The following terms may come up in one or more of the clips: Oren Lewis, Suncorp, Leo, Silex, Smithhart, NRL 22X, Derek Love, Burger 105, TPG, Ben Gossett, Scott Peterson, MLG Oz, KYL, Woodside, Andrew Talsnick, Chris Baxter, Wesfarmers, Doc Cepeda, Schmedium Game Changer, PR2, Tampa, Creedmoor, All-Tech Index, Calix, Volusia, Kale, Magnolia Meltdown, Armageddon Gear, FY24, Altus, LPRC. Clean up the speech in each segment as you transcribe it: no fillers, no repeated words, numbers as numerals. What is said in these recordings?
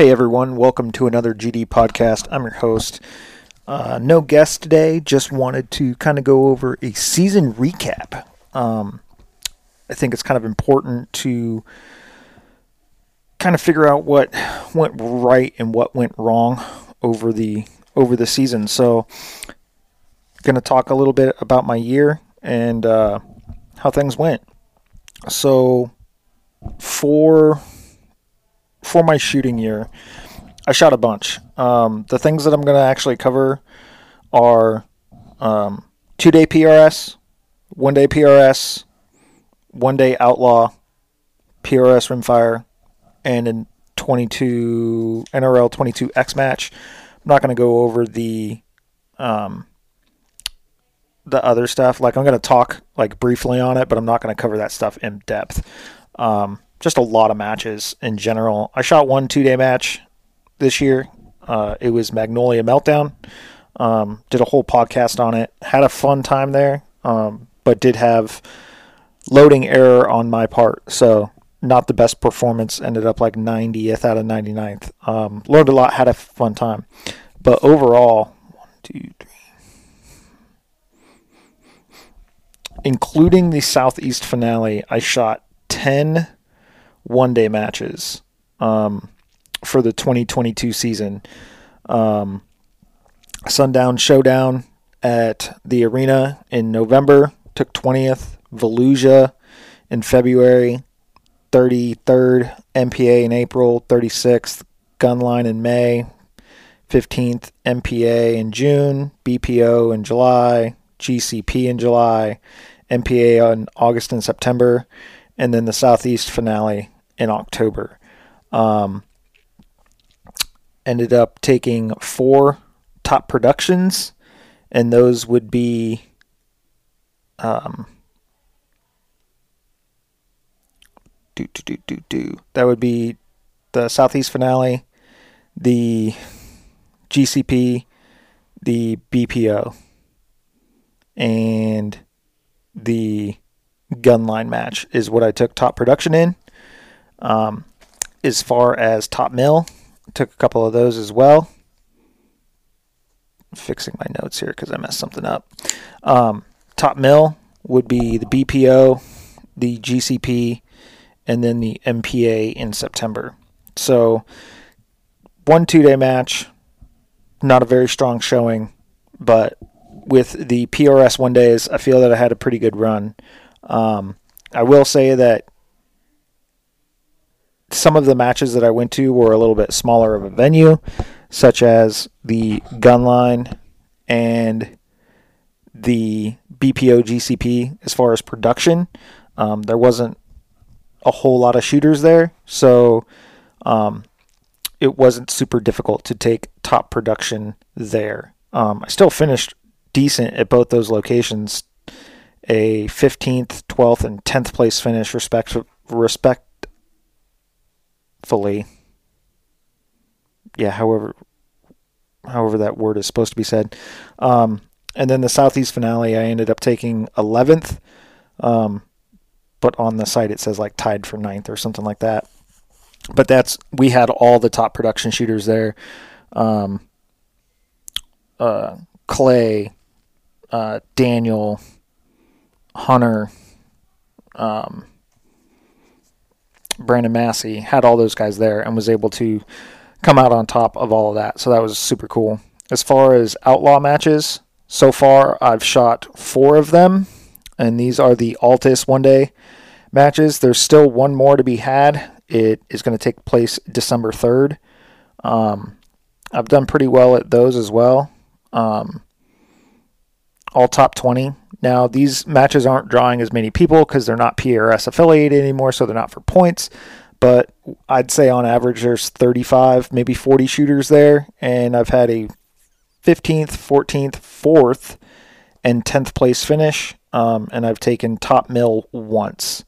Hey everyone, welcome to another GD podcast. I'm your host. No guest today, just wanted to kind of go over a season recap. I think it's kind of important to kind of figure out what went right and what went wrong over the season. So, going to talk a little bit about my year and how things went. So, for my shooting year, I shot a bunch. The things that I'm going to actually cover are 2-day PRS, 1-day PRS, 1-day Outlaw, PRS Rimfire, and a NRL 22X match. I'm not going to go over the other stuff. Like, I'm going to talk like briefly on it, but I'm not going to cover that stuff in depth. Just a lot of matches in general. I shot one 2-day match this year. It was Magnolia Meltdown. Did a whole podcast on it. Had a fun time there, but did have loading error on my part. So not the best performance. Ended up like 90th out of 99th. Learned a lot. Had a fun time. But overall, including the Southeast Finale, I shot 10 1-day matches for the 2022 season. Sundown Showdown at the arena in November, took 20th. Volusia in February, 33rd. MPA in April, 36th. Gunline in May, 15th. MPA in June, BPO in July, GCP in July, MPA in August and September, and then the Southeast Finale in October. Ended up taking 4 top productions, and those would be that would be the Southeast Finale, the GCP, the BPO, and the Gunline match is what I took top production in. As far as top mill, took a couple of those as well. I'm fixing my notes here because I messed something up. Top mill would be the BPO, the GCP, and then the MPA in September. So 1 2-day match, not a very strong showing, but with the PRS 1-days, I feel that I had a pretty good run. I will say that some of the matches that I went to were a little bit smaller of a venue, such as the Gunline and the BPO GCP as far as production. There wasn't a whole lot of shooters there, so it wasn't super difficult to take top production there. I still finished decent at both those locations, a 15th, 12th, and 10th place finish respectfully. Yeah, however that word is supposed to be said. And then the Southeast Finale, I ended up taking 11th, but on the site it says like tied for 9th or something like that. But we had all the top production shooters there. Clay, Daniel, Hunter, Brandon Massey, had all those guys there and was able to come out on top of all of that. So that was super cool. As far as Outlaw matches, so far I've shot 4 of them, and these are the Altus 1-day matches. There's still one more to be had. It is going to take place December 3rd. I've done pretty well at those as well. All top 20. Now, these matches aren't drawing as many people because they're not PRS affiliated anymore, so they're not for points. But I'd say on average there's 35, maybe 40 shooters there, and I've had a 15th, 14th, 4th, and 10th place finish, and I've taken top mill once.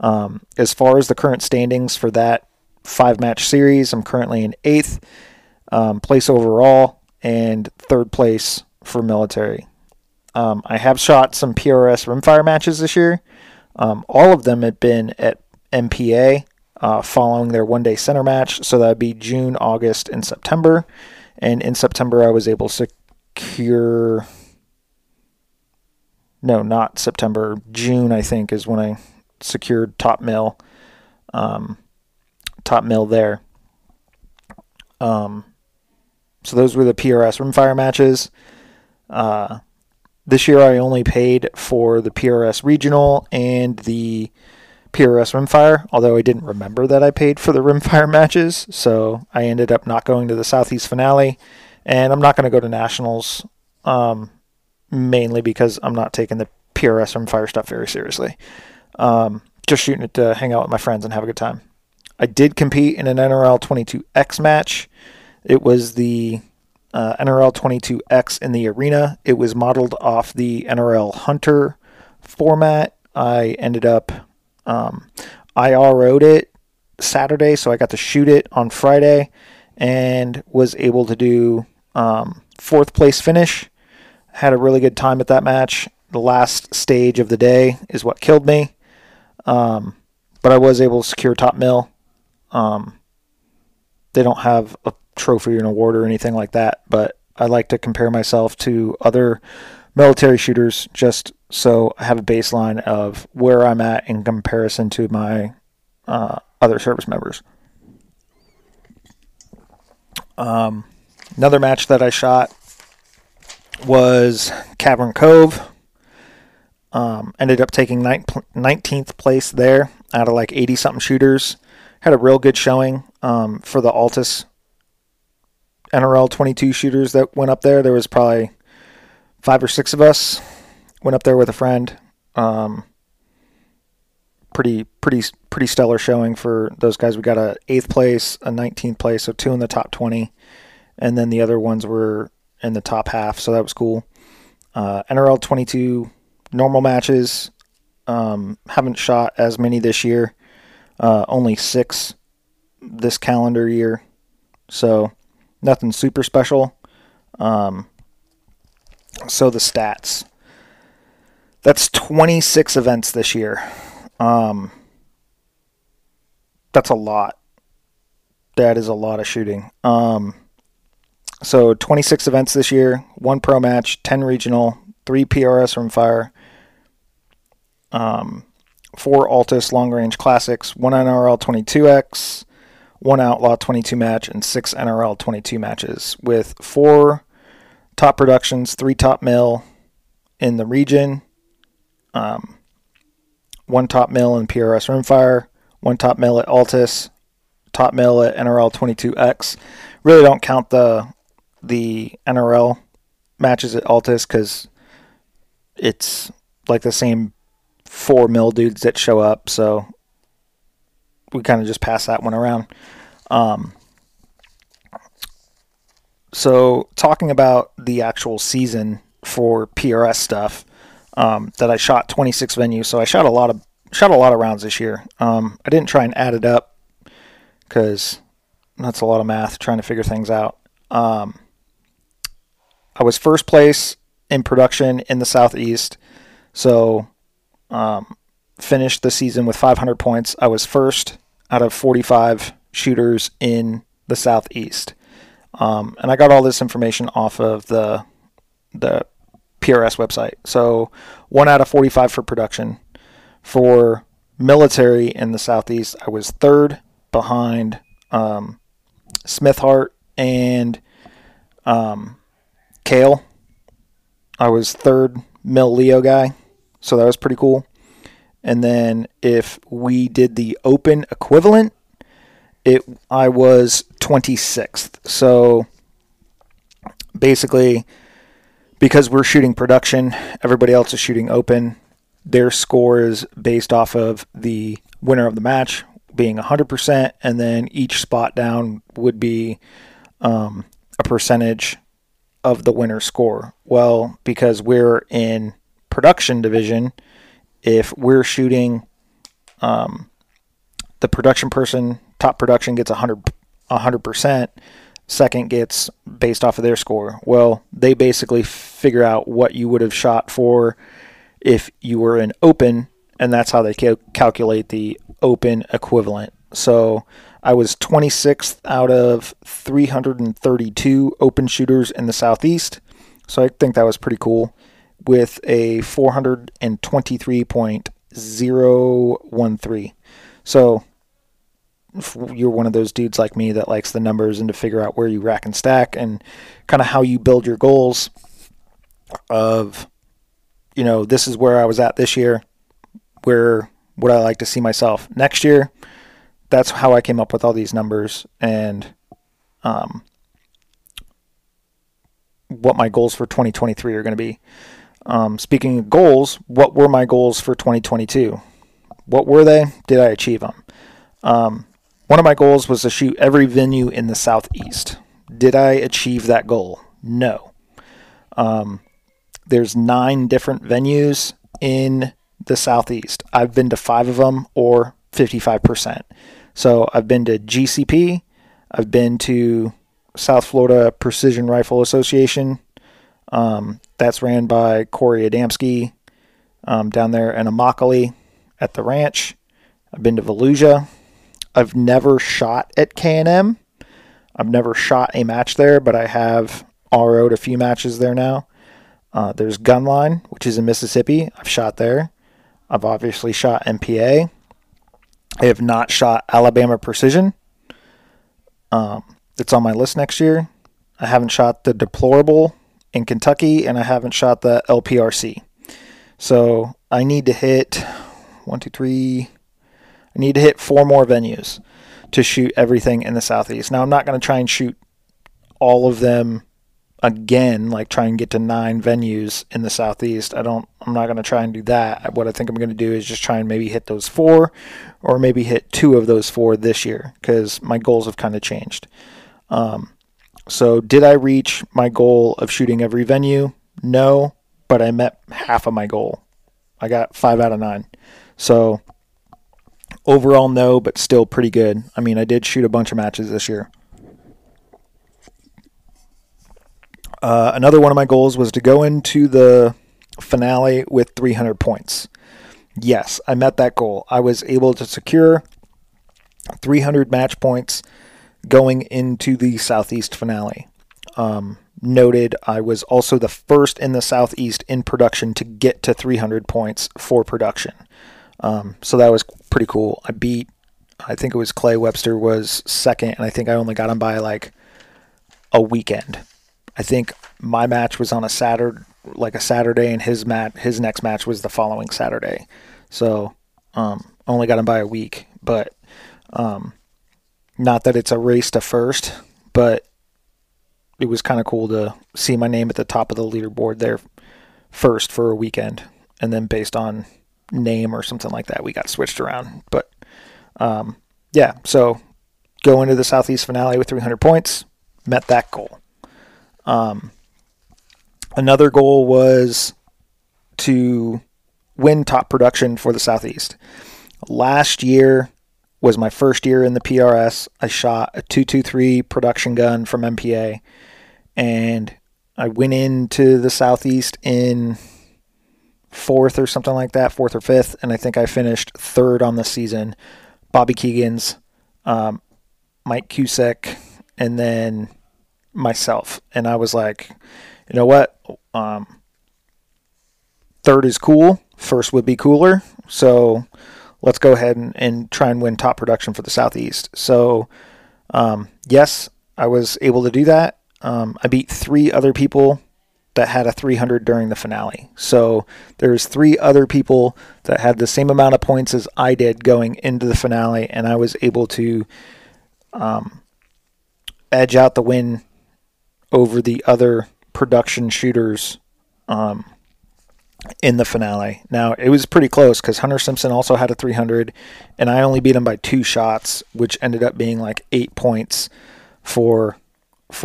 As far as the current standings for that 5-match series, I'm currently in 8th place overall and 3rd place for military. I have shot some PRS Rimfire matches this year. All of them had been at MPA. following their one-day center match. So that would be June, August, and September. And in September, I was able to secure... No, not September. June, I think, is when I secured Top Mill there. So those were the PRS rimfire matches. This year I only paid for the PRS regional and the PRS rimfire, although I didn't remember that I paid for the rimfire matches. So I ended up not going to the Southeast Finale, and I'm not going to go to nationals, mainly because I'm not taking the PRS rimfire stuff very seriously. Just shooting it to hang out with my friends and have a good time. I did compete in an NRL 22X match. It was the NRL 22X in the arena. It was modeled off the NRL Hunter format. I ended up, IRO'd it Saturday, so I got to shoot it on Friday and was able to do fourth place finish. Had a really good time at that match. The last stage of the day is what killed me. But I was able to secure Top Mill. They don't have a trophy or an award or anything like that, but I like to compare myself to other military shooters just so I have a baseline of where I'm at in comparison to my other service members. Another match that I shot was Cavern Cove. Ended up taking 19th place there out of like 80-something shooters. Had a real good showing for the Altus NRL 22 shooters that went up there. There was probably 5 or 6 of us. Went up there with a friend. Pretty stellar showing for those guys. We got a 8th place, a 19th place, so 2 in the top 20. And then the other ones were in the top half, so that was cool. NRL 22 normal matches. Haven't shot as many this year. Only 6 this calendar year. So... nothing super special. So the stats. That's 26 events this year. That's a lot. That is a lot of shooting. So 26 events this year. 1 pro match, 10 regional, 3 PRS rimfire, 4 Altus long range classics, 1 NRL 22X, 1 Outlaw 22 match, and 6 NRL 22 matches, with 4 top productions, 3 top mill in the region, 1 top mill in PRS rimfire, 1 top mill at Altus, top mill at NRL 22X. Really don't count the NRL matches at Altus because it's like the same 4 mill dudes that show up, so... we kind of just pass that one around. So talking about the actual season for PRS stuff, that I shot 26 venues. So I shot a lot of rounds this year. I didn't try and add it up because that's a lot of math trying to figure things out. I was first place in production in the Southeast. So, finished the season with 500 points. I was first out of 45 shooters in the Southeast. And I got all this information off of the PRS website. So 1 out of 45 for production. For military in the Southeast, I was 3rd behind Smithhart and Kale. I was 3rd Mill Leo guy, so that was pretty cool. And then if we did the open equivalent, I was 26th. So basically, because we're shooting production, everybody else is shooting open. Their score is based off of the winner of the match being 100%, and then each spot down would be a percentage of the winner score. Well, because we're in production division... if we're shooting, the production person, top production gets 100%, second gets based off of their score. Well, they basically figure out what you would have shot for if you were in open, and that's how they calculate the open equivalent. So I was 26th out of 332 open shooters in the Southeast. So I think that was pretty cool, with a 423.013. So if you're one of those dudes like me that likes the numbers and to figure out where you rack and stack and kind of how you build your goals of, you know, this is where I was at this year, where would I like to see myself next year? That's how I came up with all these numbers and what my goals for 2023 are going to be. Speaking of goals, what were my goals for 2022? What were they? Did I achieve them? One of my goals was to shoot every venue in the Southeast. Did I achieve that goal? No. There's 9 different venues in the Southeast. I've been to 5 of them, or 55%. So I've been to GCP. I've been to South Florida Precision Rifle Association. That's ran by Corey Adamski down there in Immokalee at the ranch. I've been to Volusia. I've never shot at K&M. I've never shot a match there, but I have RO'd a few matches there now. There's Gunline, which is in Mississippi. I've shot there. I've obviously shot MPA. I have not shot Alabama Precision. It's on my list next year. I haven't shot the Deplorable in Kentucky, and I haven't shot the LPRC. So I need to hit 1, 2, 3... I need to hit 4 more venues to shoot everything in the Southeast. Now, I'm not going to try and shoot all of them again, like try and get to 9 venues in the Southeast. I'm not going to try and do that. What I think I'm going to do is just try and maybe hit those 4, or maybe hit 2 of those 4 this year, because my goals have kind of changed. So did I reach my goal of shooting every venue? No, but I met half of my goal. I got 5 out of 9. So overall, no, but still pretty good. I mean, I did shoot a bunch of matches this year. Another one of my goals was to go into the finale with 300 points. Yes, I met that goal. I was able to secure 300 match points going into the Southeast finale. Noted, I was also the first in the Southeast in production to get to 300 points for production. So that was pretty cool. I think it was Clay Webster was second, and I think I only got him by like a weekend. I think my match was on a Saturday, and his next match was the following Saturday. So, only got him by a week, but, not that it's a race to first, but it was kind of cool to see my name at the top of the leaderboard there first for a weekend. And then based on name or something like that, we got switched around, but, yeah. So go into the Southeast finale with 300 points, met that goal. Another goal was to win top production for the Southeast. Last year was my first year in the PRS. I shot a 223 production gun from MPA, and I went into the Southeast in 4th or something like that, 4th or 5th. And I think I finished 3rd on the season. Bobby Keegan's, Mike Cusick, and then myself. And I was like, you know what? 3rd is cool. 1st would be cooler. So let's go ahead and try and win top production for the Southeast. So, yes, I was able to do that. I beat 3 other people that had a 300 during the finale. So there's 3 other people that had the same amount of points as I did going into the finale. And I was able to, edge out the win over the other production shooters in the finale. Now, it was pretty close because Hunter Simpson also had a 300, and I only beat him by 2 shots, which ended up being like 8 points for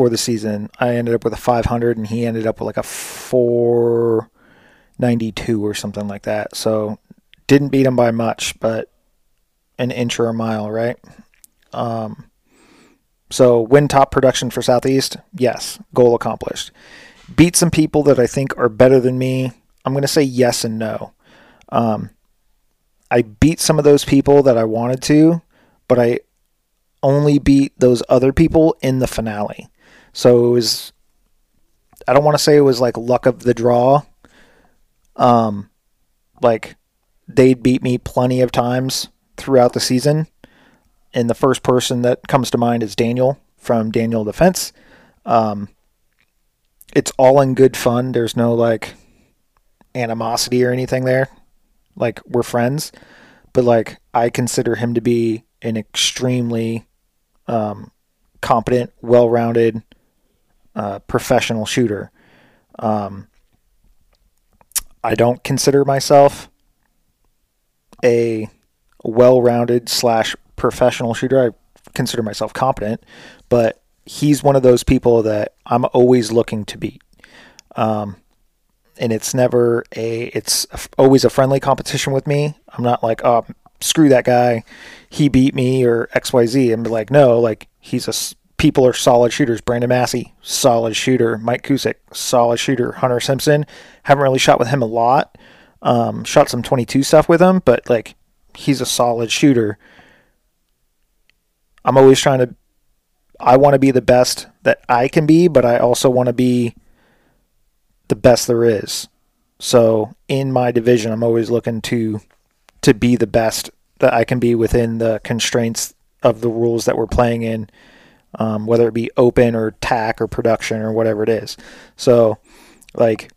the season. I ended up with a 500, and he ended up with like a 492 or something like that. So didn't beat him by much, but an inch or a mile, right? So win top production for Southeast. Yes, goal accomplished. Beat some people that I think are better than me. I'm going to say yes and no. I beat some of those people that I wanted to, but I only beat those other people in the finale. So it was, I don't want to say it was like luck of the draw. Like they'd beat me plenty of times throughout the season. And the first person that comes to mind is Daniel from Daniel Defense. It's all in good fun. There's no like animosity or anything there. Like we're friends, but like I consider him to be an extremely competent, well-rounded professional shooter. I don't consider myself a well-rounded / professional shooter. I consider myself competent, but he's one of those people that I'm always looking to beat. And it's never always a friendly competition with me. I'm not like, oh, screw that guy, he beat me or XYZ. I'm like, no, like people are solid shooters. Brandon Massey, solid shooter. Mike Cusick, solid shooter. Hunter Simpson, haven't really shot with him a lot. Shot some 22 stuff with him, but like he's a solid shooter. I'm always I want to be the best that I can be, but I also want to be the best there is. So in my division, I'm always looking to be the best that I can be within the constraints of the rules that we're playing in, whether it be open or TAC or production or whatever it is. So like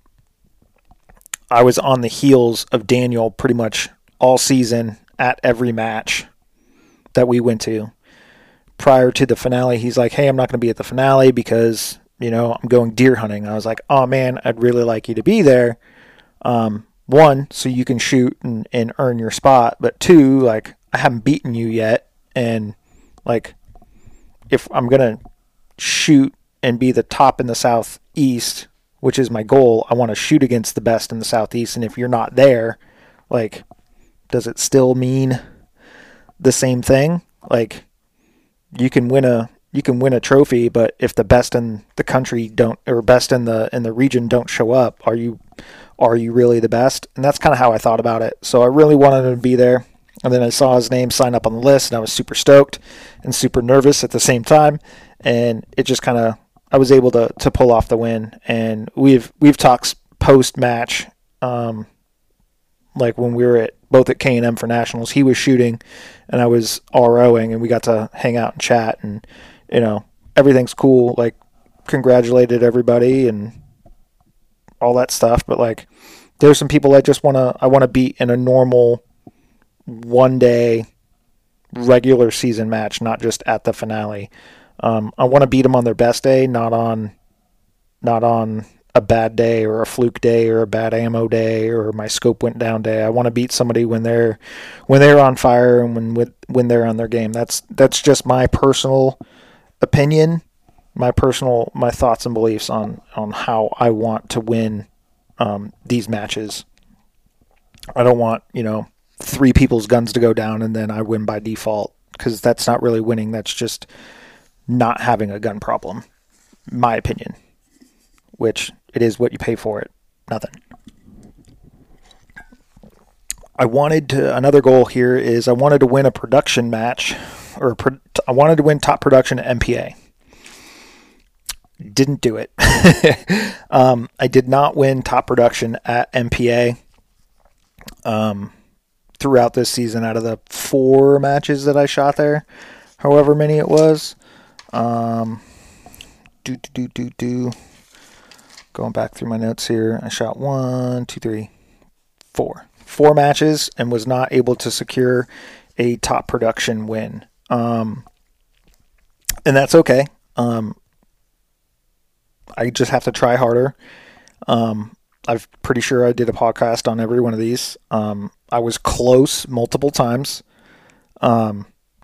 I was on the heels of Daniel pretty much all season at every match that we went to. Prior to the finale, he's like, hey, I'm not going to be at the finale because, you know, I'm going deer hunting. I was like, oh man, I'd really like you to be there. One, so you can shoot and earn your spot. But two, like, I haven't beaten you yet. And, like, if I'm going to shoot and be the top in the Southeast, which is my goal, I want to shoot against the best in the Southeast. And if you're not there, like, does it still mean the same thing? Like, you can win a trophy, but if the best in the country don't, or best in the region don't show up, are you really the best? And that's kind of how I thought about it. So I really wanted him to be there. And then I saw his name sign up on the list, and I was super stoked and super nervous at the same time. And it just kind of, I was able to pull off the win. And we've talked post-match, like when we were both at K&M for nationals, he was shooting and I was ROing, and we got to hang out and chat, and, you know, everything's cool. Like, congratulated everybody and all that stuff. But like, there's some people I want to beat in a normal one-day regular season match, not just at the finale. I want to beat them on their best day, not on a bad day or a fluke day or a bad ammo day or my scope went down day. I want to beat somebody when they're on fire and when they're on their game. That's just my personal opinion, my thoughts and beliefs on how I want to win these matches. I don't want, you know, three people's guns to go down and then I win by default, because that's not really winning. That's just not having a gun problem, my opinion, which it is what you pay for it. Nothing. Another goal here is I wanted to win a production match, or I wanted to win top production at MPA. Didn't do it. I did not win top production at MPA. Throughout this season, out of the 4 matches that I shot there, however many it was, going back through my notes here, I shot 4 matches and was not able to secure a top production win. And that's okay. I just have to try harder. I'm pretty sure I did a podcast on every one of these. I was close multiple times.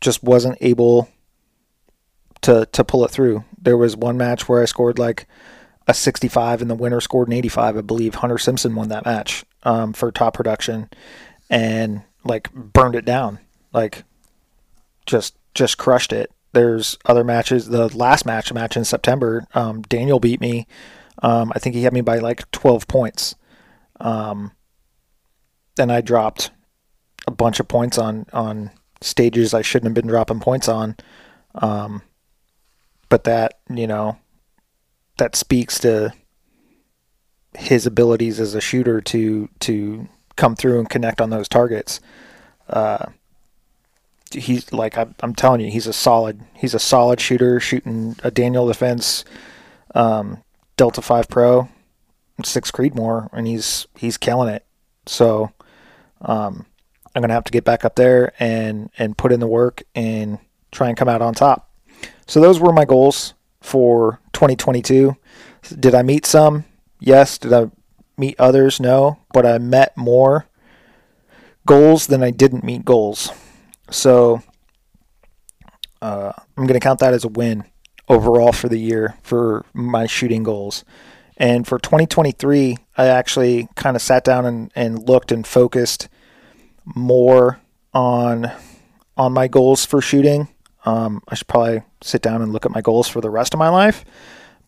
Just wasn't able to pull it through. There was one match where I scored like a 65 and the winner scored an 85. I believe Hunter Simpson won that match for top production, and like burned it down. Like just crushed it. There's other matches. The last match in September, Daniel beat me. I think he had me by like 12 points. Then I dropped a bunch of points on stages I shouldn't have been dropping points on. But that, you know, that speaks to his abilities as a shooter to come through and connect on those targets. He's like, I'm telling you, he's a solid shooter, shooting a Daniel Defense, Delta 5 Pro, 6 Creedmoor, and he's killing it. So, I'm going to have to get back up there and put in the work and try and come out on top. So those were my goals for 2022. Did I meet some? Yes. Did I meet others? No. But I met more goals than I didn't meet goals. So I'm going to count that as a win overall for the year for my shooting goals. And for 2023, I actually kind of sat down and looked and focused more on my goals for shooting. I should probably sit down and look at my goals for the rest of my life,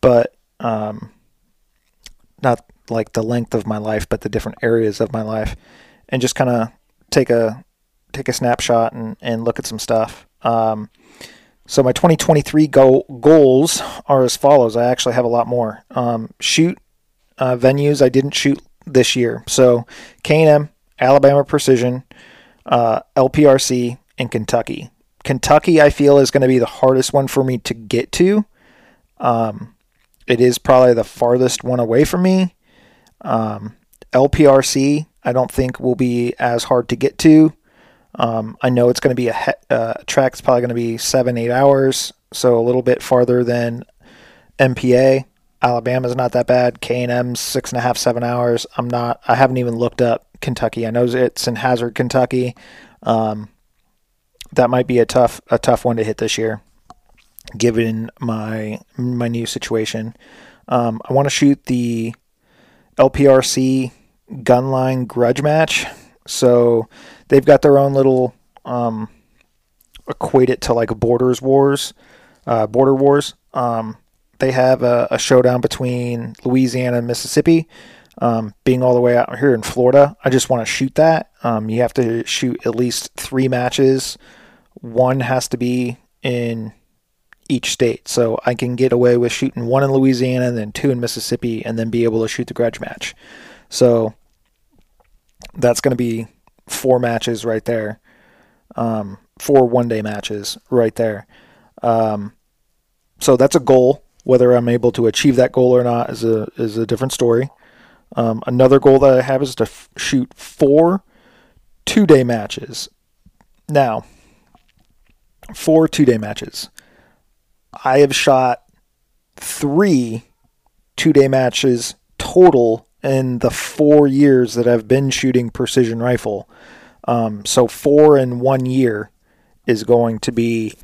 but not like the length of my life, but the different areas of my life, and just kind of take a snapshot and look at some stuff. So my 2023 goals are as follows. I actually have a lot more. Shoot venues I didn't shoot this year. So K&M, Alabama Precision, LPRC, and Kentucky. Kentucky, I feel, is going to be the hardest one for me to get to. It is probably the farthest one away from me. LPRC, I don't think will be as hard to get to. I know it's going to be a track. It's probably going to be 7-8 hours, so a little bit farther than MPA. Alabama's not that bad. K&M's 6.5-7 hours. I haven't even looked up Kentucky. I know it's in Hazard, Kentucky. That might be a tough one to hit this year, given my new situation. I want to shoot the LPRC Gunline grudge match. So they've got their own little, equate it to like border wars. They have a showdown between Louisiana and Mississippi. Being all the way out here in Florida, I just want to shoot that. You have to shoot at least 3 matches. One has to be in each state. So I can get away with shooting 1 in Louisiana and then 2 in Mississippi and then be able to shoot the grudge match. So that's going to be 4 matches right there. 4 one-day matches right there. So that's a goal. Whether I'm able to achieve that goal or not is a different story. Another goal that I have is to shoot 4 two-day matches. Now, 4 two-day matches. I have shot 3 two-day matches total in the 4 years that I've been shooting precision rifle. So 4 in 1 year is going to be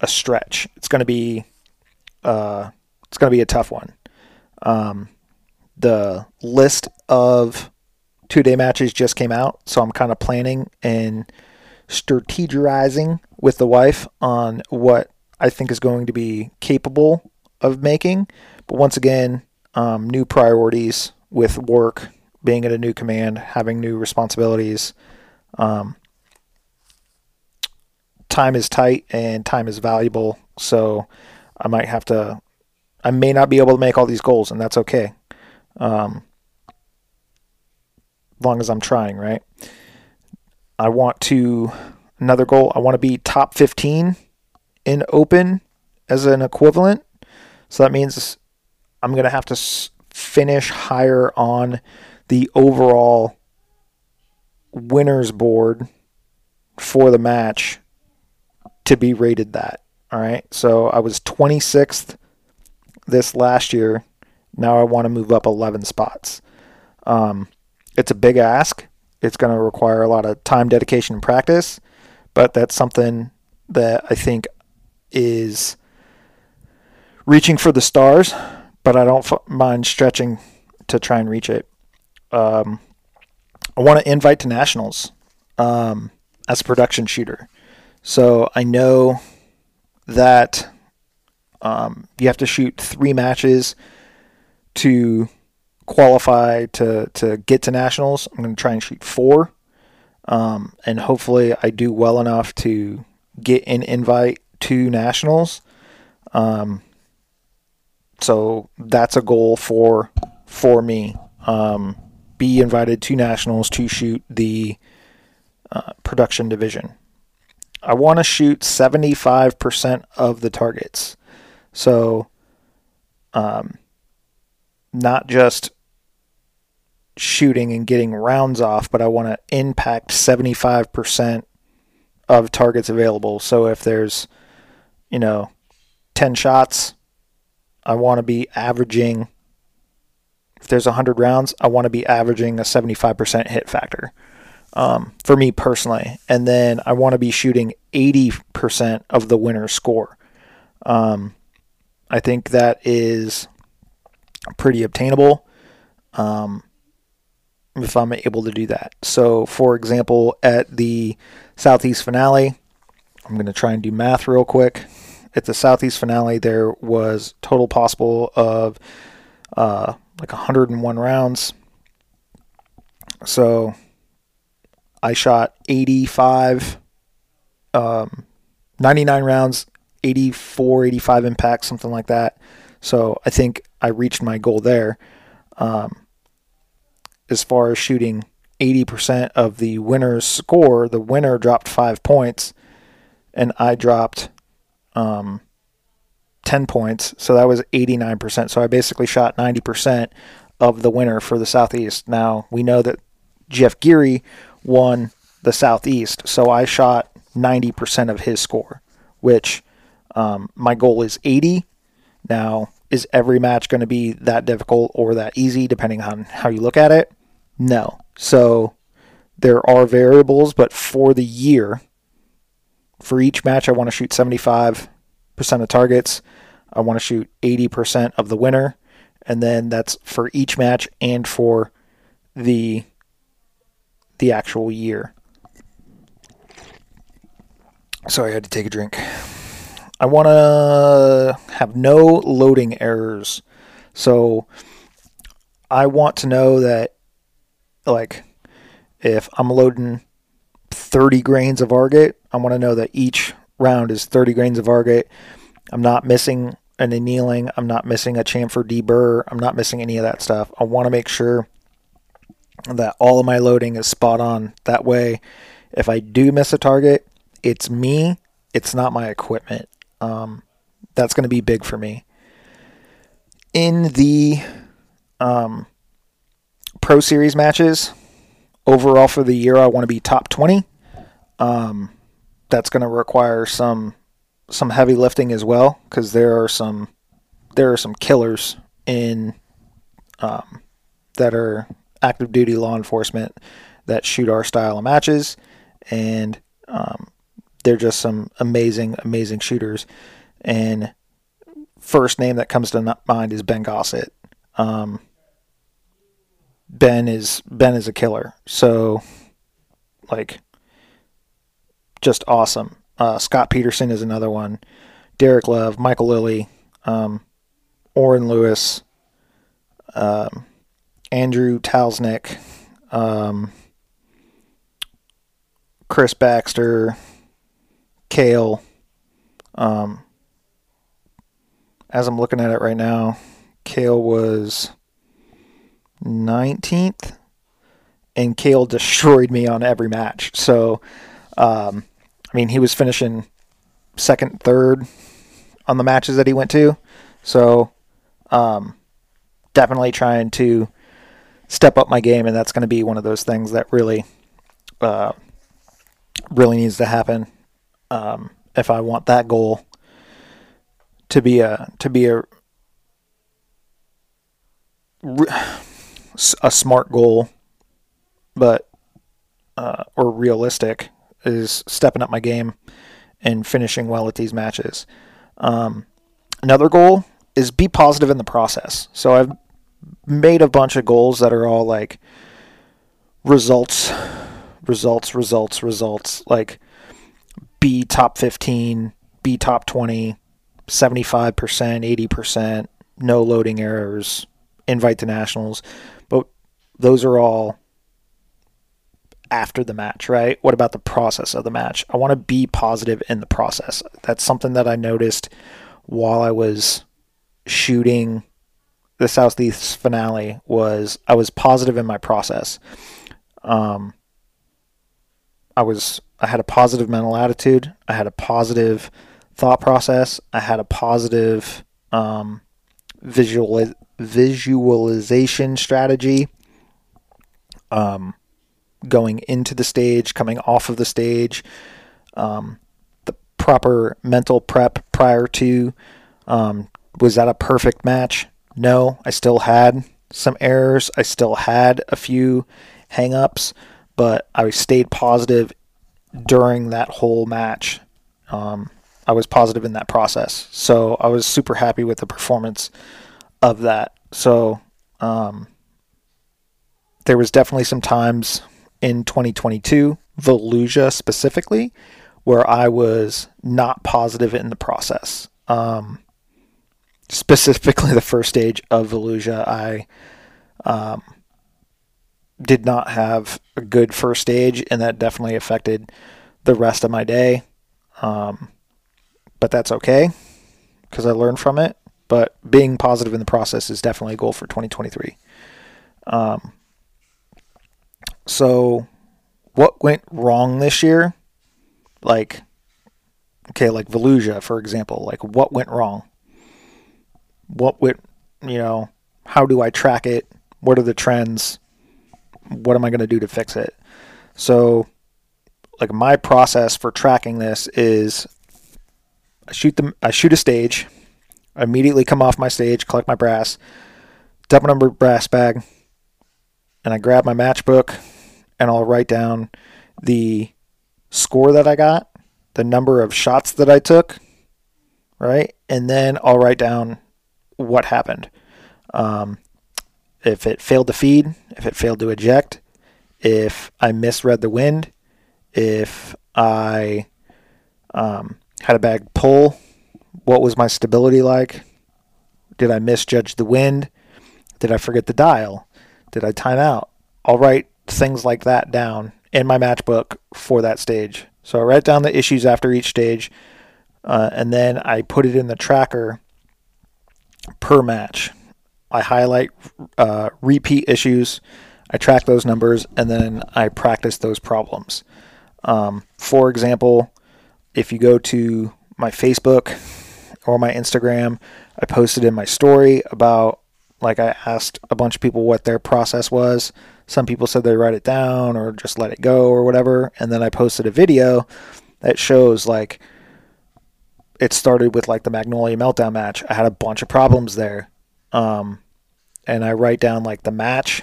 a stretch. It's going to be a tough one. The list of two-day matches just came out, so I'm kind of planning and strategizing with the wife on what I think is going to be capable of making. But once again, new priorities with work, being at a new command, having new responsibilities. Time is tight and time is valuable, so I may not be able to make all these goals, and that's okay. As long as I'm trying, right? I want to be top 15 in open as an equivalent. So that means I'm going to have to finish higher on the overall winners board for the match to be rated that. All right. So I was 26th this last year. Now I want to move up 11 spots. It's a big ask. It's going to require a lot of time, dedication, and practice, but that's something that I think is reaching for the stars, but I don't mind stretching to try and reach it. I want to invite to nationals as a production shooter. So I know that you have to shoot 3 matches to qualify to get to nationals. I'm going to try and shoot 4. And hopefully I do well enough to get an invite to nationals. So that's a goal for me. Be invited to nationals to shoot the production division. I want to shoot 75% of the targets. So not just shooting and getting rounds off, but I want to impact 75% of targets available. So if there's, 10 shots, I want to be averaging, if there's 100 rounds, I want to be averaging a 75% hit factor for me personally. And then I want to be shooting 80% of the winner's score. I think that is pretty obtainable if I'm able to do that. So, for example, at the Southeast Finale, I'm going to try and do math real quick. At the Southeast Finale, there was total possible of 101 rounds. So I shot 99 rounds, 85 impacts, something like that. So I think I reached my goal there. As far as shooting 80% of the winner's score, the winner dropped 5 points and I dropped 10 points. So that was 89%. So I basically shot 90% of the winner for the Southeast. Now we know that Jeff Geary won the Southeast. So I shot 90% of his score, which my goal is 80. Now, is every match going to be that difficult or that easy, depending on how you look at it? No. So there are variables, but for the year, for each match, I want to shoot 75% of targets. I want to shoot 80% of the winner. And then that's for each match and for the actual year. Sorry, I had to take a drink. I want to have no loading errors. So I want to know that, if I'm loading 30 grains of Argot, I want to know that each round is 30 grains of Argot. I'm not missing an annealing. I'm not missing a chamfer deburr. I'm not missing any of that stuff. I want to make sure that all of my loading is spot on. That way, if I do miss a target, it's me. It's not my equipment. That's going to be big for me. In the Pro Series matches, overall for the year, I want to be top 20. That's going to require some heavy lifting as well, because there are some killers in that are active duty law enforcement that shoot our style of matches, and they're just some amazing shooters. And first name that comes to mind is Ben Gossett. Ben is a killer. So, just awesome. Scott Peterson is another one. Derek Love, Michael Lilly, Oren Lewis, Andrew Talsnick, Chris Baxter, Kale. As I'm looking at it right now, Kale was 19th, and Kale destroyed me on every match. So, he was finishing second, third on the matches that he went to. So, definitely trying to step up my game, and that's going to be one of those things that really needs to happen if I want that goal to be a smart goal, but or realistic, is stepping up my game and finishing well at these matches. Another goal is be positive in the process. So I've made a bunch of goals that are all results, be top 15, be top 20, 75%, 80%, no loading errors, invite to nationals. But those are all after the match, right? What about the process of the match? I want to be positive in the process. That's something that I noticed while I was shooting the Southeast Finale, was I was positive in my process. I had a positive mental attitude. I had a positive thought process. I had a positive visualization strategy going into the stage, coming off of the stage, the proper mental prep prior to. Was that a perfect match? No, I still had some errors. I still had a few hang-ups, but I stayed positive during that whole match. I was positive in that process. So I was super happy with the performance of that. So there was definitely some times in 2022, Volusia specifically, where I was not positive in the process. Specifically the first stage of Volusia, I did not have a good first stage, and that definitely affected the rest of my day. But that's okay because I learned from it. But being positive in the process is definitely a goal for 2023. So what went wrong this year? Like Volusia, for example, like what went wrong? How do I track it? What are the trends? What am I going to do to fix it? So like my process for tracking this is I shoot a stage, I immediately come off my stage, collect my brass, double number brass bag, and I grab my matchbook and I'll write down the score that I got, the number of shots that I took, right? And then I'll write down what happened. If it failed to feed, if it failed to eject, if I misread the wind, if I had a bag pull, what was my stability like? Did I misjudge the wind? Did I forget the dial? Did I time out? I'll write things like that down in my matchbook for that stage. So I write down the issues after each stage, and then I put it in the tracker per match. I highlight repeat issues, I track those numbers, and then I practice those problems. For example, if you go to my Facebook or my Instagram, I posted in my story about, like, I asked a bunch of people what their process was. Some people said they write it down or just let it go or whatever. And then I posted a video that shows, like, it started with, like, the Magnolia Meltdown match. I had a bunch of problems there. And I write down, like, the match,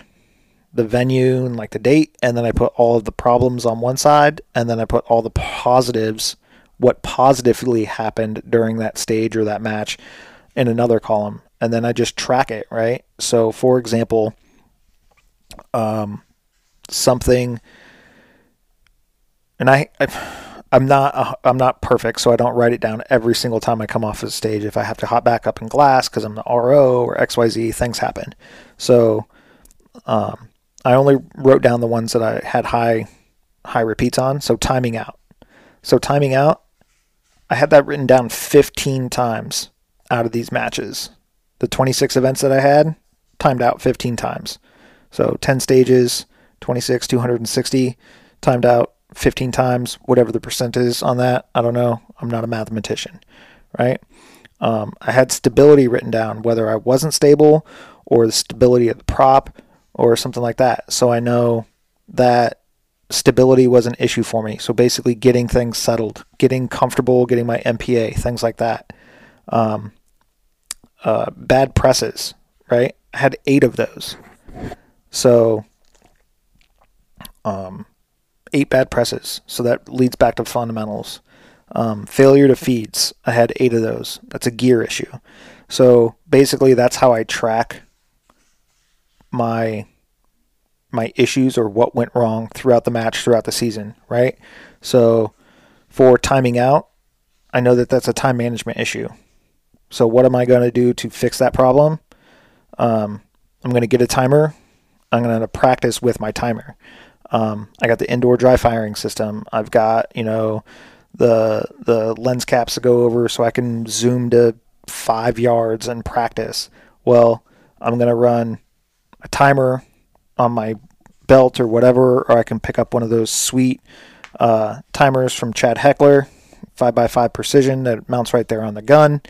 the venue, and, like, the date, and then I put all of the problems on one side, and then I put all the positives, what positively happened during that stage or that match, in another column, and then I just track it, right? So, for example, something, and I'm not perfect, so I don't write it down every single time I come off the stage. If I have to hop back up in glass because I'm the RO or XYZ, things happen. So I only wrote down the ones that I had high repeats on. So timing out. I had that written down 15 times out of these matches. The 26 events that I had, timed out 15 times. So 10 stages, 26, 260, timed out 15 times, whatever the percent is on that. I don't know. I'm not a mathematician, right? I had stability written down, whether I wasn't stable or the stability of the prop or something like that. So I know that stability was an issue for me. So basically getting things settled, getting comfortable, getting my MPA, things like that. Bad presses, right? I had 8 of those. So, 8 bad presses. So that leads back to fundamentals. Failure to feeds. I had 8 of those. That's a gear issue. So basically that's how I track my issues or what went wrong throughout the match, throughout the season, right? So for timing out, I know that that's a time management issue. So what am I going to do to fix that problem? I'm going to get a timer. I'm going to practice with my timer. I got the indoor dry firing system. I've got, you know, the lens caps to go over so I can zoom to 5 yards and practice. Well, I'm going to run a timer on my belt or whatever, or I can pick up one of those sweet timers from Chad Heckler, 5x5 Precision, that mounts right there on the gun,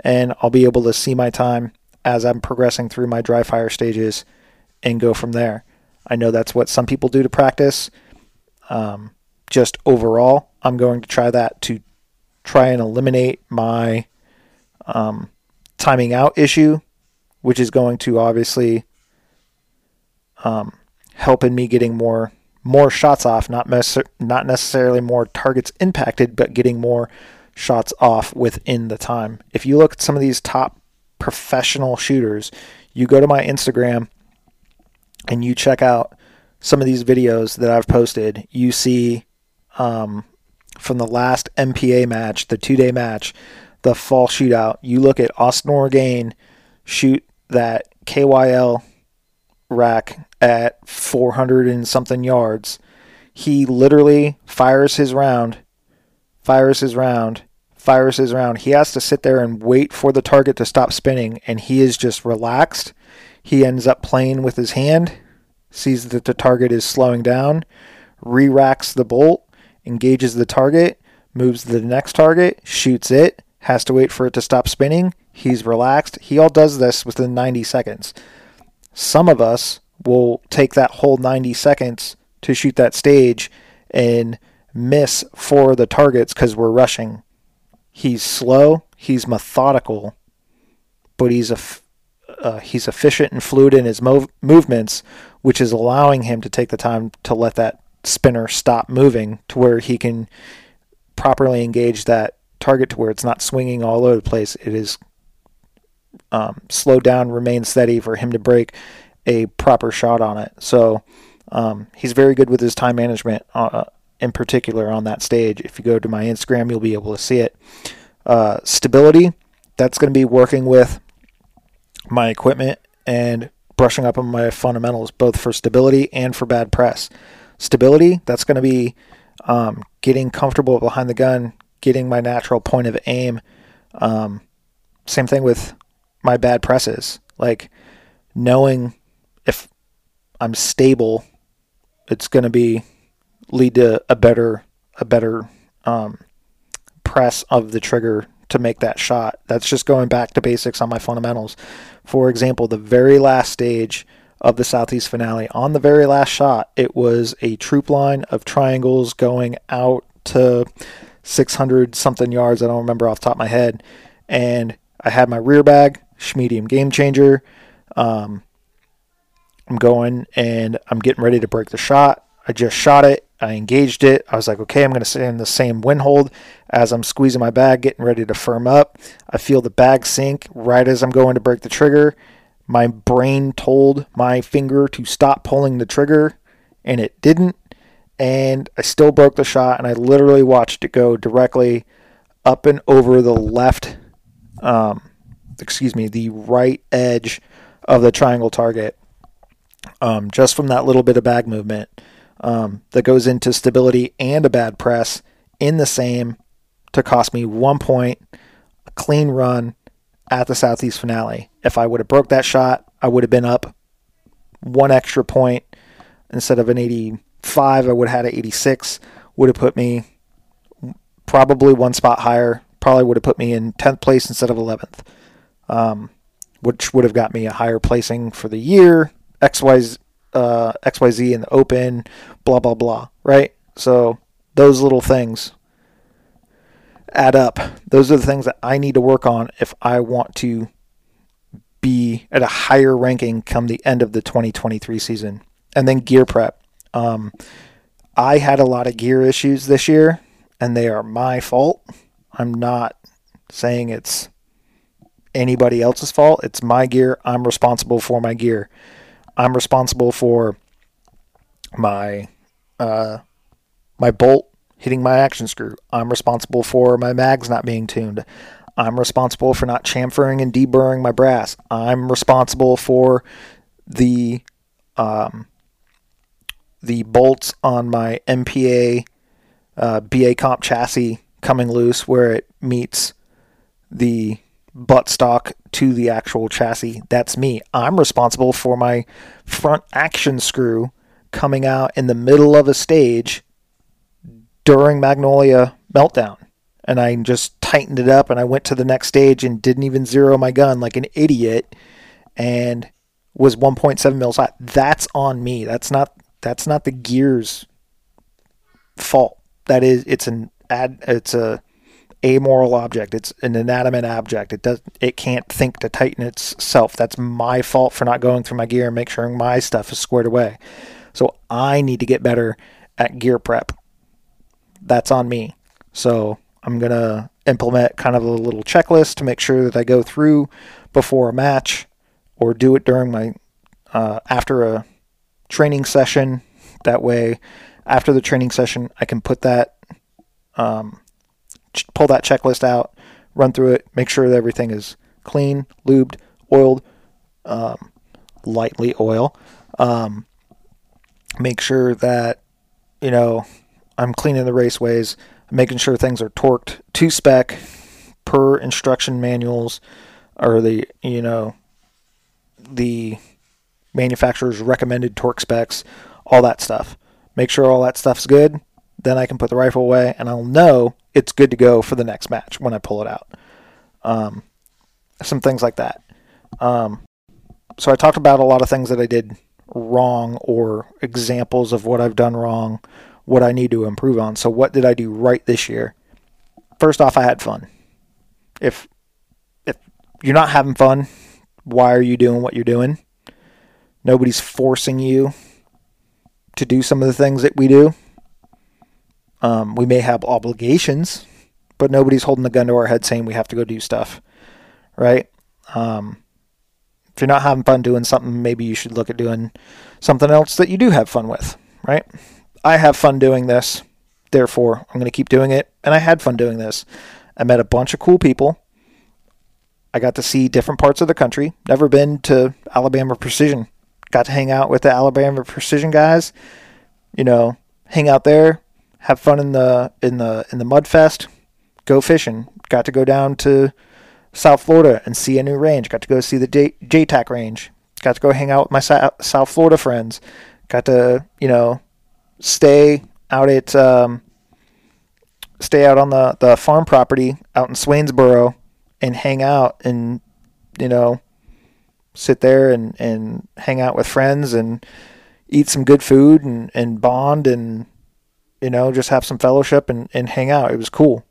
and I'll be able to see my time as I'm progressing through my dry fire stages and go from there. I know that's what some people do to practice. Just overall, I'm going to try that to try and eliminate my timing out issue, which is going to obviously help in me getting more shots off, not necessarily more targets impacted, but getting more shots off within the time. If you look at some of these top professional shooters, you go to my Instagram and you check out some of these videos that I've posted, you see from the last MPA match, the two-day match, the fall shootout, you look at Austin Orgain shoot that KYL rack at 400 and something yards. He literally fires his round. He has to sit there and wait for the target to stop spinning, and he is just relaxed. He ends up playing with his hand, sees that the target is slowing down, re-racks the bolt, engages the target, moves to the next target, shoots it, has to wait for it to stop spinning. He's relaxed. He all does this within 90 seconds. Some of us will take that whole 90 seconds to shoot that stage and miss four of the targets because we're rushing. He's slow. He's methodical, but he's efficient and fluid in his movements, which is allowing him to take the time to let that spinner stop moving to where he can properly engage that target to where it's not swinging all over the place. It is slow down, remain steady for him to break a proper shot on it. So he's very good with his time management in particular on that stage. If you go to my Instagram, you'll be able to see it. Stability, that's going to be working with my equipment and brushing up on my fundamentals, both for stability and for bad press. Stability, that's going to be getting comfortable behind the gun, getting my natural point of aim. Same thing with my bad presses, like knowing if I'm stable, it's going to lead to a better press of the trigger to make that shot. That's just going back to basics on my fundamentals. For example, the very last stage of the Southeast Finale, on the very last shot, it was a troop line of triangles going out to 600 something yards. I don't remember off the top of my head. And I had my rear bag, Schmedium Game Changer. I'm going and I'm getting ready to break the shot. I just shot it. I engaged it. I was like, okay, I'm going to stay in the same wind hold as I'm squeezing my bag, getting ready to firm up. I feel the bag sink right as I'm going to break the trigger. My brain told my finger to stop pulling the trigger, and it didn't. And I still broke the shot, and I literally watched it go directly up and over the right edge of the triangle target, just from that little bit of bag movement that goes into stability and a bad press in the same to cost me 1 point, a clean run at the Southeast Finale. If I would have broke that shot, I would have been up one extra point. Instead of an 85, I would have had an 86, would have put me probably one spot higher, probably would have put me in 10th place instead of 11th, which would have got me a higher placing for the year, XYZ in the open, blah, blah, blah, right? So those little things add up. Those are the things that I need to work on if I want to be at a higher ranking come the end of the 2023 season. And then gear prep. I had a lot of gear issues this year, and they are my fault. I'm not saying it's anybody else's fault. It's my gear. I'm responsible for my gear. I'm responsible for my my bolt hitting my action screw. I'm responsible for my mags not being tuned. I'm responsible for not chamfering and deburring my brass. I'm responsible for the the bolts on my MPA BA Comp chassis coming loose where it meets the buttstock to the actual chassis. That's me. I'm responsible for my front action screw coming out in the middle of a stage during Magnolia Meltdown. And I just tightened it up and I went to the next stage and didn't even zero my gun like an idiot and was 1.7 mils high. That's on me. That's not the gear's fault. That is, it's an amoral object. It's an inanimate object. It can't think to tighten itself. That's my fault for not going through my gear and make sure my stuff is squared away. So I need to get better at gear prep. That's on me. So I'm going to implement kind of a little checklist to make sure that I go through before a match or do it during my, after a training session. That way, after the training session, I can put that, pull that checklist out, run through it, make sure that everything is clean, lubed, oiled, lightly oil. Make sure that, you know, I'm cleaning the raceways, making sure things are torqued to spec per instruction manuals or the, you know, the manufacturer's recommended torque specs, all that stuff. Make sure all that stuff's good. Then I can put the rifle away and I'll know it's good to go for the next match when I pull it out. Some things like that. So I talked about a lot of things that I did wrong or examples of what I've done wrong, what I need to improve on. So what did I do right this year? First off, I had fun. If you're not having fun, why are you doing what you're doing? Nobody's forcing you to do some of the things that we do. We may have obligations, but nobody's holding the gun to our head saying we have to go do stuff, right? If you're not having fun doing something, maybe you should look at doing something else that you do have fun with, right? I have fun doing this, therefore I'm going to keep doing it, and I had fun doing this. I met a bunch of cool people. I got to see different parts of the country. Never been to Alabama Precision. Got to hang out with the Alabama Precision guys, you know, hang out there, have fun in the Mud Fest, go fishing. Got to go down to South Florida and see a new range. Got to go see the JTAC range. Got to go hang out with my South Florida friends. Got to, you know, stay out on the farm property out in Swainsboro and hang out and, you know, sit there and hang out with friends and eat some good food and bond and, you know, just have some fellowship and hang out. It was cool.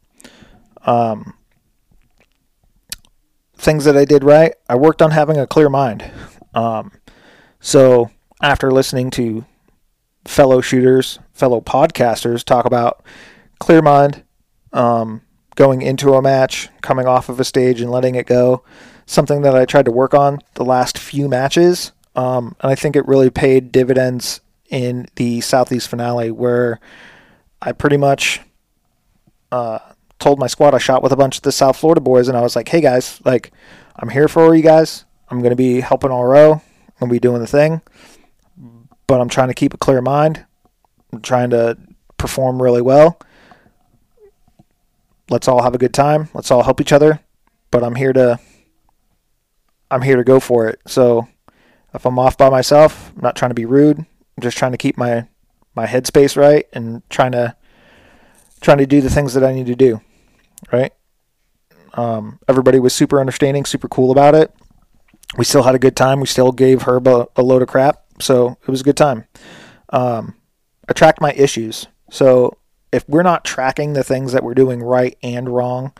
Things that I did right, I worked on having a clear mind. So after listening to fellow shooters, fellow podcasters talk about clear mind, going into a match, coming off of a stage and letting it go. Something that I tried to work on the last few matches. And I think it really paid dividends in the Southeast Finale where I pretty much, told my squad I shot with a bunch of the South Florida boys and I was like, hey guys, like I'm here for you guys. I'm going to be helping all row. I'm going to be doing the thing. But I'm trying to keep a clear mind. I'm trying to perform really well. Let's all have a good time. Let's all help each other. But I'm here to go for it. So if I'm off by myself, I'm not trying to be rude. I'm just trying to keep my headspace right and trying to do the things that I need to do. Right? Everybody was super understanding, super cool about it. We still had a good time. We still gave Herb a load of crap. So it was a good time. I tracked my issues. So if we're not tracking the things that we're doing right and wrong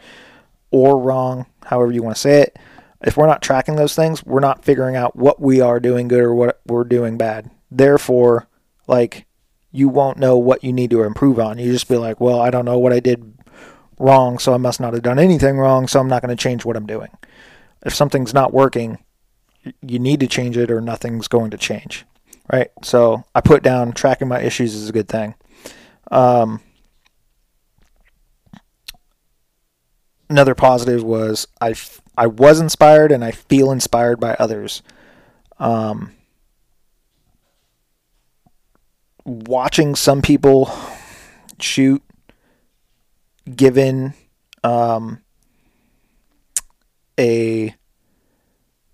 or wrong, however you want to say it, if we're not tracking those things, we're not figuring out what we are doing good or what we're doing bad. Therefore, like you won't know what you need to improve on. You just be like, well, I don't know what I did wrong, so I must not have done anything wrong. So I'm not going to change what I'm doing. If something's not working, you need to change it or nothing's going to change. Right. So I put down tracking my issues is a good thing. Another positive was I was inspired and I feel inspired by others. watching some people shoot, given a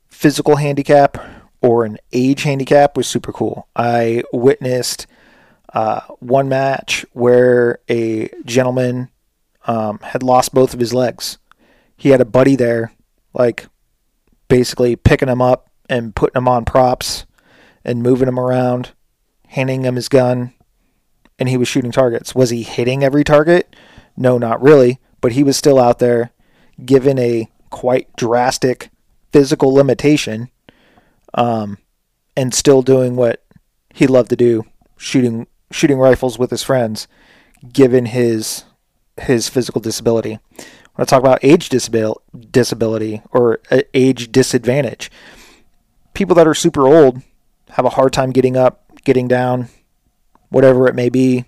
physical handicap or an age handicap, was super cool. I witnessed one match where a gentleman had lost both of his legs. He had a buddy there, like, basically picking him up and putting him on props and moving him around, handing him his gun, and he was shooting targets. Was he hitting every target? No, not really, but he was still out there, given a quite drastic physical limitation, and still doing what he loved to do, shooting rifles with his friends, given his physical disability. When I talk about age disability or age disadvantage, people that are super old have a hard time getting up, getting down, whatever it may be,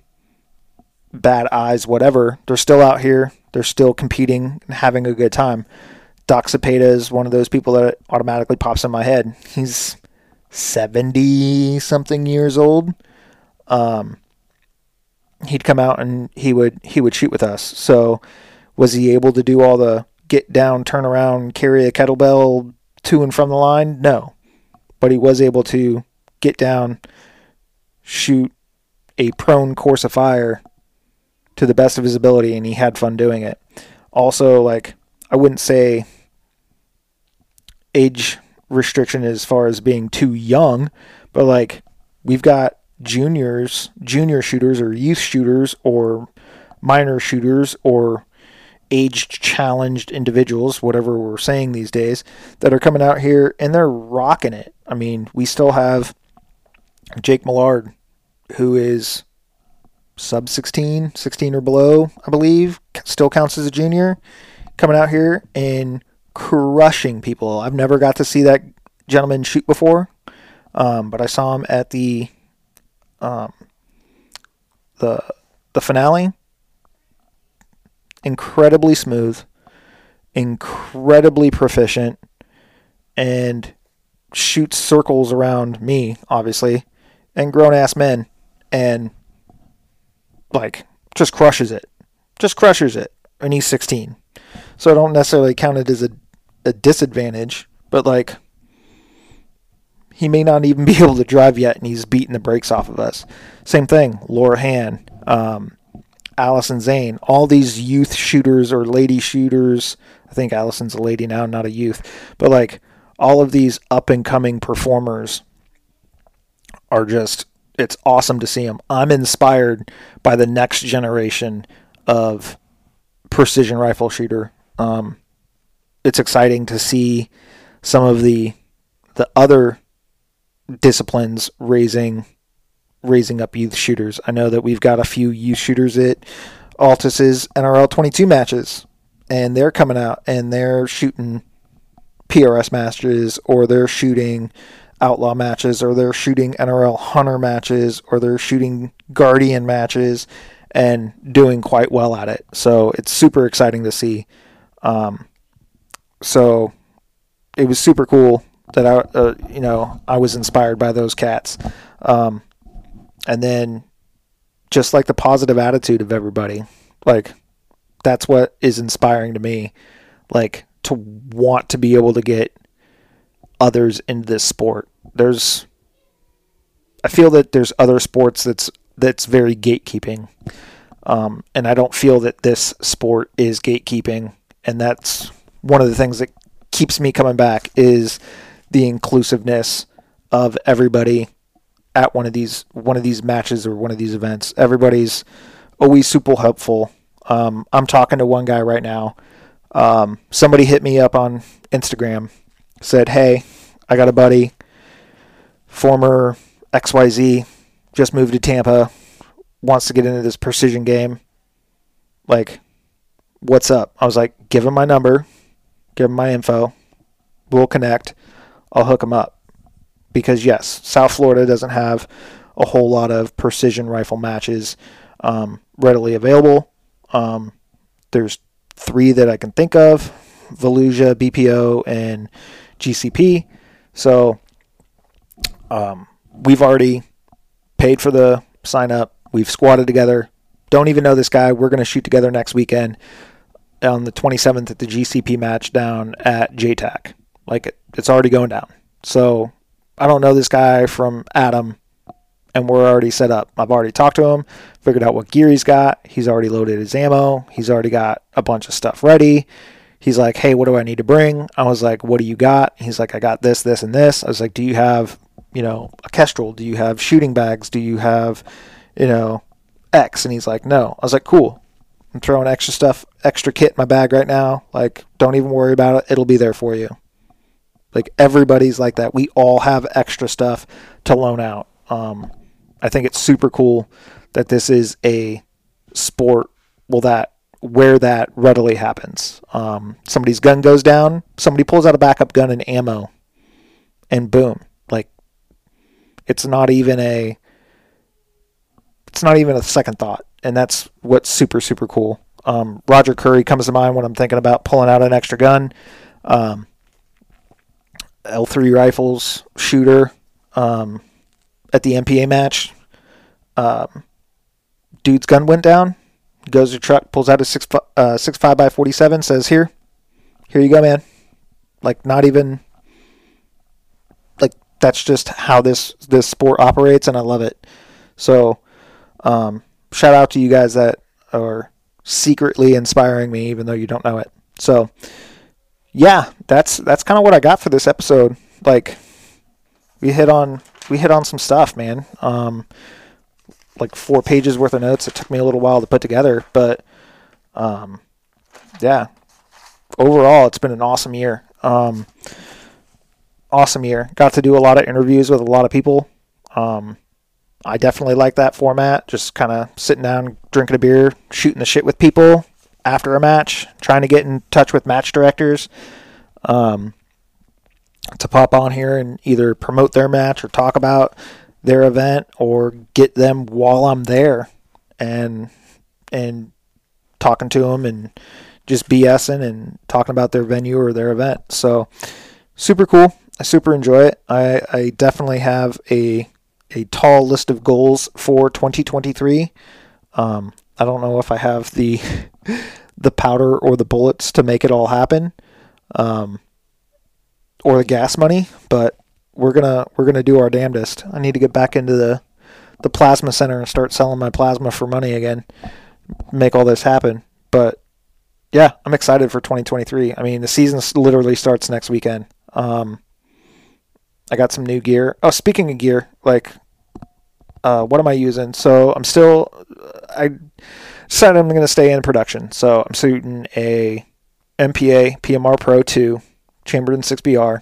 bad eyes, whatever. They're still out here. They're still competing and having a good time. Doc Cepeda is one of those people that automatically pops in my head. He's 70-something years old. He'd come out and he would shoot with us. So was he able to do all the get down, turn around, carry a kettlebell to and from the line? No. But he was able to get down, shoot a prone course of fire to the best of his ability, and he had fun doing it. Also, like, I wouldn't say age restriction as far as being too young, but, like, we've got junior shooters or youth shooters or minor shooters or age-challenged individuals, whatever we're saying these days, that are coming out here, and they're rocking it. I mean, we still have Jake Millard, who is sub-16, 16 or below, I believe, still counts as a junior, coming out here and crushing people. I've never got to see that gentleman shoot before, but I saw him at the finale. Incredibly smooth, incredibly proficient, and shoots circles around me, obviously, and grown-ass men, and, like, just crushes it. Just crushes it. And he's 16. So I don't necessarily count it as a disadvantage, but, like, he may not even be able to drive yet, and he's beating the brakes off of us. Same thing, Laura Han, Allison Zane, all these youth shooters or lady shooters. I think Allison's a lady now, not a youth, but, like, all of these up and coming performers are just, it's awesome to see them. I'm inspired by the next generation of precision rifle shooter. It's exciting to see some of the other disciplines raising up youth shooters. I know that we've got a few youth shooters at Altus's NRL 22 matches, and they're coming out and they're shooting PRS matches, or they're shooting outlaw matches, or they're shooting NRL hunter matches, or they're shooting guardian matches, and doing quite well at it. So it's super exciting to see. So it was super cool that I was inspired by those cats. And then just, like, the positive attitude of everybody, like, that's what is inspiring to me, like, to want to be able to get others into this sport. I feel that there's other sports that's very gatekeeping. And I don't feel that this sport is gatekeeping. And that's one of the things that keeps me coming back, is the inclusiveness of everybody at one of these matches or one of these events. Everybody's always super helpful. I'm talking to one guy right now. Somebody hit me up on Instagram, said, "Hey, I got a buddy, former XYZ, just moved to Tampa, wants to get into this precision game. Like, what's up?" I was like, "Give him my number, give him my info. We'll connect. I'll hook him up." Because, yes, South Florida doesn't have a whole lot of precision rifle matches readily available. There's three that I can think of: Volusia, BPO, and GCP. So we've already paid for the sign up. We've squatted together. Don't even know this guy. We're going to shoot together next weekend on the 27th at the GCP match down at JTAC. Like, it's already going down. So I don't know this guy from Adam, and we're already set up. I've already talked to him, figured out what gear he's got. He's already loaded his ammo. He's already got a bunch of stuff ready. He's like, hey, what do I need to bring? I was like, what do you got? He's like, I got this, this, and this. I was like, do you have, you know, a Kestrel? Do you have shooting bags? Do you have, you know, X? And he's like, no. I was like, cool. I'm throwing extra stuff, extra kit in my bag right now. Like, don't even worry about it. It'll be there for you. Like, everybody's like that. We all have extra stuff to loan out. I think it's super cool that this is a sport where that readily happens. Somebody's gun goes down, somebody pulls out a backup gun and ammo, and boom. Like, it's not even a second thought. And that's what's super, super cool. Roger Curry comes to mind when I'm thinking about pulling out an extra gun. L3 rifles, shooter, at the MPA match, dude's gun went down. Goes to the truck, pulls out a 6.5x47, says, here you go, man. Like, not even, like, that's just how this sport operates, and I love it. So, shout out to you guys that are secretly inspiring me, even though you don't know it. So, yeah, that's kind of what I got for this episode. Like, we hit on some stuff, man. Like 4 pages worth of notes. It took me a little while to put together, but yeah, overall it's been an awesome year. Got to do a lot of interviews with a lot of people. I definitely like that format, just kind of sitting down, drinking a beer, shooting the shit with people after a match, trying to get in touch with match directors to pop on here and either promote their match or talk about their event or get them while I'm there and talking to them and just BSing and talking about their venue or their event. So super cool. I super enjoy it. I definitely have a tall list of goals for 2023. I don't know if I have the powder or the bullets to make it all happen, or the gas money, but we're gonna do our damnedest. I need to get back into the plasma center and start selling my plasma for money again, make all this happen. But yeah, I'm excited for 2023. I mean, the season literally starts next weekend. I got some new gear. Oh, speaking of gear, like, what am I using? So I decided I'm gonna stay in production. So I'm shooting a MPA PMR Pro 2 chambered in 6BR.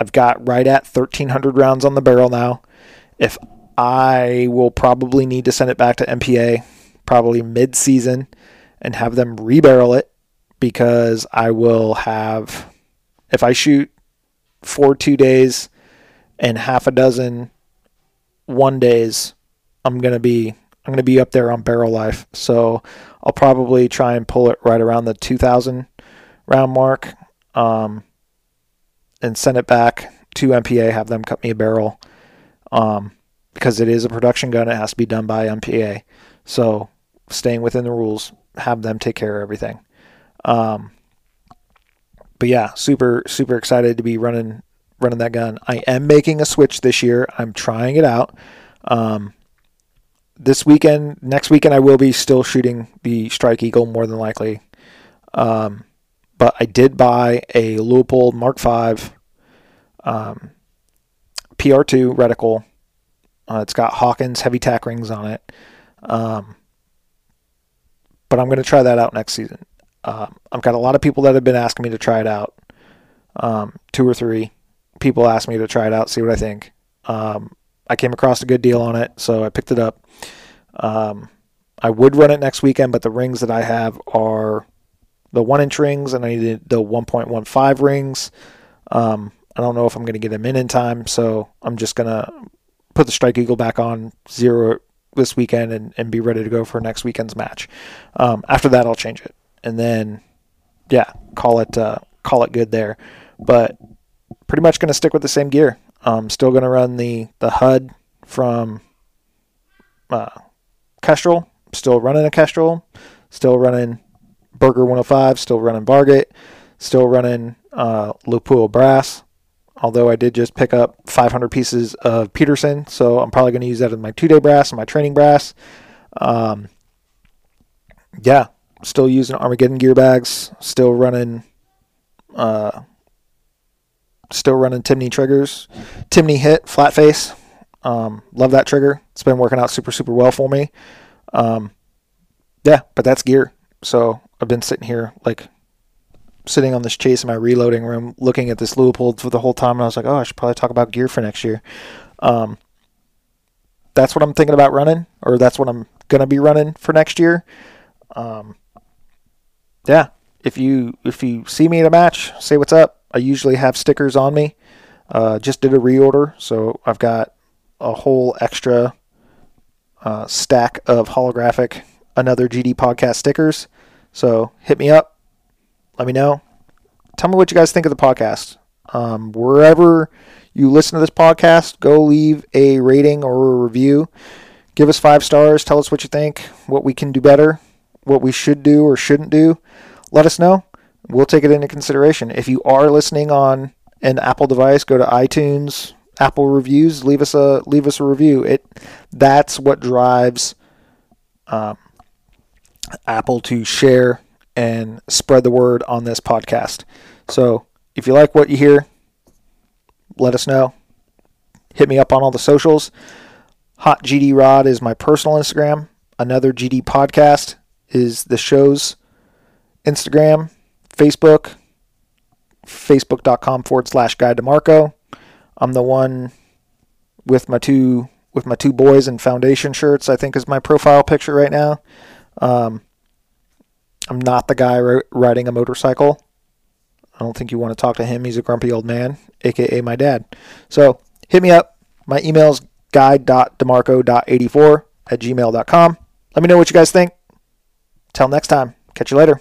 I've got right at 1,300 rounds on the barrel now. If I will probably need to send it back to MPA, probably mid-season, and have them rebarrel it, because I will have, if I shoot 4 2 days and half a dozen 1 days, I'm gonna be up there on barrel life. So I'll probably try and pull it right around the 2,000 round mark. And send it back to MPA, have them cut me a barrel, because it is a production gun. It has to be done by MPA. So staying within the rules, have them take care of everything. But yeah, super, super excited to be running that gun. I am making a switch this year. I'm trying it out. This weekend, next weekend, I will be still shooting the Strike Eagle more than likely. But I did buy a Leupold Mark V PR2 reticle. It's got Hawkins heavy tack rings on it. But I'm going to try that out next season. I've got a lot of people that have been asking me to try it out. 2 or 3 people asked me to try it out, see what I think. I came across a good deal on it, so I picked it up. I would run it next weekend, but the rings that I have are the 1-inch rings, and I needed the 1.15 rings. I don't know if I'm going to get them in time, so I'm just going to put the Strike Eagle back on zero this weekend and be ready to go for next weekend's match. After that, I'll change it. And then, yeah, call it good there. But pretty much going to stick with the same gear. I'm still going to run the HUD from Kestrel, still running a Kestrel, still running Burger 105, still running Bargate, still running Lupuo Brass, although I did just pick up 500 pieces of Peterson, so I'm probably going to use that as my two-day brass and my training brass. Yeah, still using Armageddon gear bags, still running Timney triggers. Timney hit, flat face. Love that trigger. It's been working out super, super well for me. Yeah, but that's gear. So I've been sitting here, like, sitting on this chase in my reloading room, looking at this Leupold for the whole time, and I was like, oh, I should probably talk about gear for next year. That's what I'm thinking about running, or that's what I'm going to be running for next year. Yeah, if you see me at a match, say what's up. I usually have stickers on me. Just did a reorder, so I've got a whole extra stack of holographic Another GD Podcast stickers. So hit me up. Let me know. Tell me what you guys think of the podcast. Wherever you listen to this podcast, go leave a rating or a review. Give us 5 stars. Tell us what you think, what we can do better, what we should do or shouldn't do. Let us know. We'll take it into consideration. If you are listening on an Apple device, go to iTunes, Apple Reviews, leave us a review. That's what drives Apple to share and spread the word on this podcast. So if you like what you hear, let us know. Hit me up on all the socials. Hot GD Rod is my personal Instagram. Another GD Podcast is the show's Instagram, Facebook, facebook.com/GuideToMarco. I'm the one with my two boys in foundation shirts, I think, is my profile picture right now. I'm not the guy riding a motorcycle. I don't think you want to talk to him. He's a grumpy old man, aka my dad. So hit me up. My email is guide.demarco.84@gmail.com. Let me know what you guys think. Till next time. Catch you later.